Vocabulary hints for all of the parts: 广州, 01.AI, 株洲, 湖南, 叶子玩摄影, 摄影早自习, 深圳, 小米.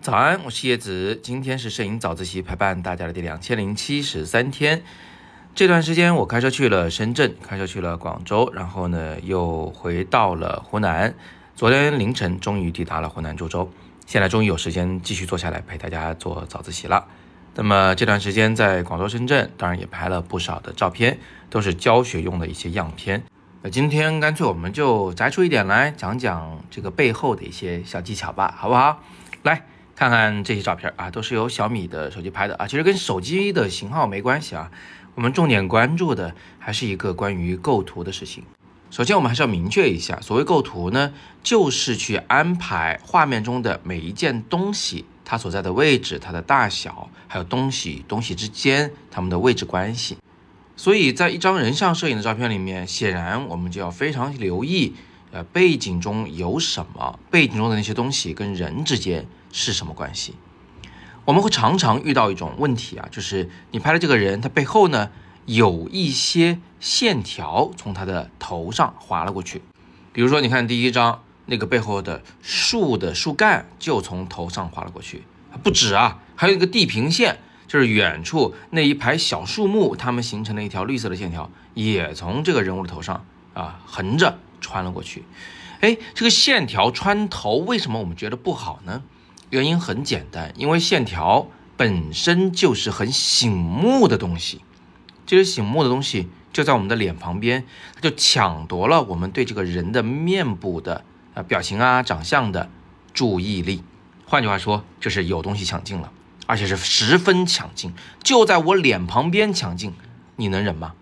早安，我是叶子，今天是摄影早自习陪伴大家的第2073天。这段时间我开车去了深圳，开车去了广州，然后呢又回到了湖南，昨天凌晨终于抵达了湖南株洲，现在终于有时间继续坐下来陪大家做早自习了。那么这段时间在广州、深圳，当然也拍了不少的照片，都是教学用的一些样片。那今天干脆我们就摘出一点来讲讲这个背后的一些小技巧吧，好不好？来看看这些照片啊，都是由小米的手机拍的啊，其实跟手机的型号没关系啊，我们重点关注的还是一个关于构图的事情。首先我们还是要明确一下，所谓构图呢，就是去安排画面中的每一件东西它所在的位置、它的大小，还有东西之间它们的位置关系。所以在一张人像摄影的照片里面，显然我们就要非常留意背景中有什么，背景中的那些东西跟人之间是什么关系。我们会常常遇到一种问题啊，就是你拍的这个人，他背后呢有一些线条从他的头上滑了过去。比如说你看第一张那个背后的树的树干就从头上滑了过去，不止啊，还有一个地平线，就是远处那一排小树木它们形成了一条绿色的线条，也从这个人物的头上啊横着穿了过去。这个线条穿头为什么我们觉得不好呢？原因很简单，因为线条本身就是很醒目的东西，这些醒目的东西就在我们的脸旁边，它就抢夺了我们对这个人的面部的表情啊、长相的注意力。换句话说，就是有东西抢镜了，而且是十分抢镜，就在我脸旁边抢镜，你能忍吗？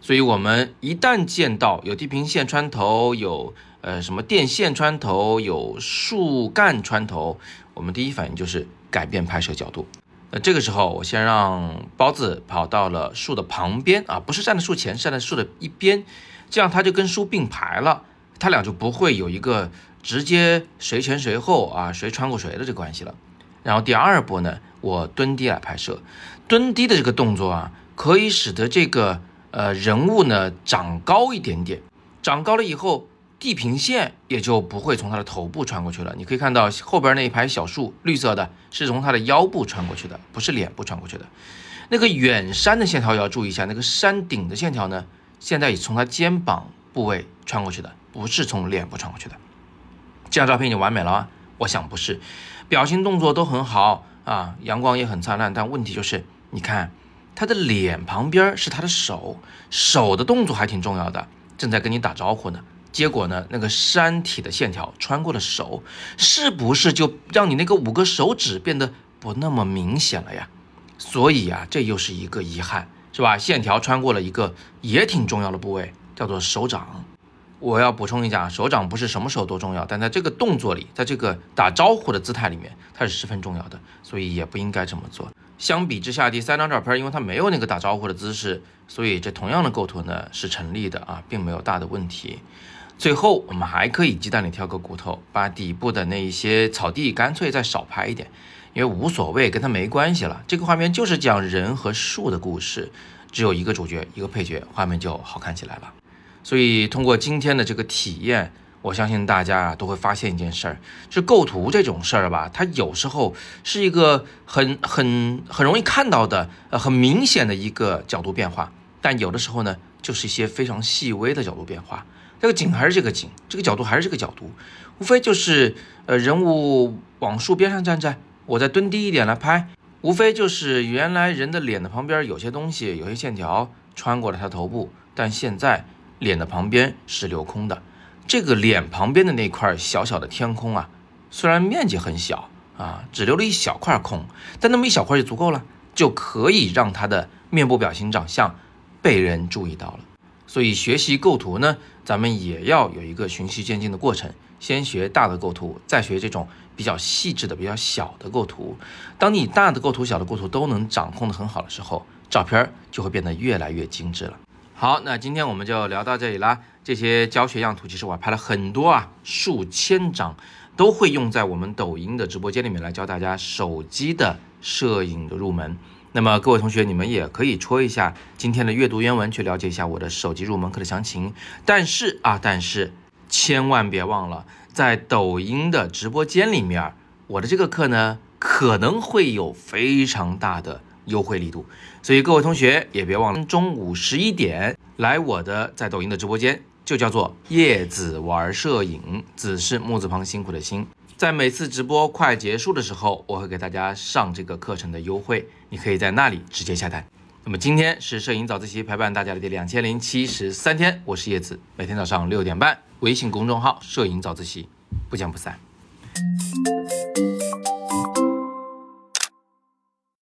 所以我们一旦见到有地平线穿头，有什么电线穿头，有树干穿头，我们第一反应就是改变拍摄角度。那这个时候我先让包子跑到了树的旁边啊，不是站在树前，站在树的一边，这样它就跟树并排了，它俩就不会有一个直接谁前谁后啊，谁穿过谁的这个关系了。然后第二步呢，我蹲低来拍摄，蹲低的这个动作啊，可以使得这个人物呢长高一点点，长高了以后地平线也就不会从他的头部穿过去了。你可以看到后边那一排小树绿色的是从他的腰部穿过去的，不是脸部穿过去的。那个远山的线条也要注意一下，那个山顶的线条呢现在也从他肩膀部位穿过去的，不是从脸部穿过去的。这张照片已经完美了啊？我想不是，表情动作都很好啊，阳光也很灿烂，但问题就是你看他的脸旁边是他的手，手的动作还挺重要的，正在跟你打招呼呢，结果呢那个山体的线条穿过了手，是不是就让你那个五个手指变得不那么明显了呀？所以啊，这又是一个遗憾，是吧？线条穿过了一个也挺重要的部位，叫做手掌。我要补充一下，手掌不是什么时候都重要，但在这个动作里，在这个打招呼的姿态里面，它是十分重要的，所以也不应该这么做。相比之下，第三张照片因为它没有那个打招呼的姿势，所以这同样的构图呢是成立的啊，并没有大的问题。最后我们还可以鸡蛋里挑个骨头，把底部的那一些草地干脆再少拍一点，因为无所谓，跟它没关系了。这个画面就是讲人和树的故事，只有一个主角一个配角，画面就好看起来了。所以通过今天的这个体验，我相信大家都会发现一件事儿，就是构图这种事儿吧，它有时候是一个很容易看到的很明显的一个角度变化，但有的时候呢就是一些非常细微的角度变化，这个景还是这个景，这个角度还是这个角度，无非就是人物往树边上站站，我再蹲低一点来拍，无非就是原来人的脸的旁边有些东西，有些线条穿过了他头部，但现在脸的旁边是留空的，这个脸旁边的那块小小的天空啊，虽然面积很小啊，只留了一小块空，但那么一小块就足够了，就可以让他的面部表情长相被人注意到了。所以学习构图呢，咱们也要有一个循序渐进的过程，先学大的构图，再学这种比较细致的、比较小的构图。当你大的构图、小的构图都能掌控的很好的时候，照片就会变得越来越精致了。好，那今天我们就聊到这里啦。这些教学样图其实我拍了很多啊，数千张，都会用在我们抖音的直播间里面来教大家手机的摄影的入门。那么各位同学，你们也可以戳一下今天的阅读原文，去了解一下我的手机入门课的详情。但是千万别忘了，在抖音的直播间里面，我的这个课呢可能会有非常大的优惠力度，所以各位同学也别忘了中午11点来我的在抖音的直播间，就叫做叶子玩摄影，子是木字旁辛苦的辛。在每次直播快结束的时候，我会给大家上这个课程的优惠，你可以在那里直接下单。那么今天是摄影早自习陪伴大家的第2073天，我是叶子，每天早上6点半，微信公众号摄影早自习，不见不散。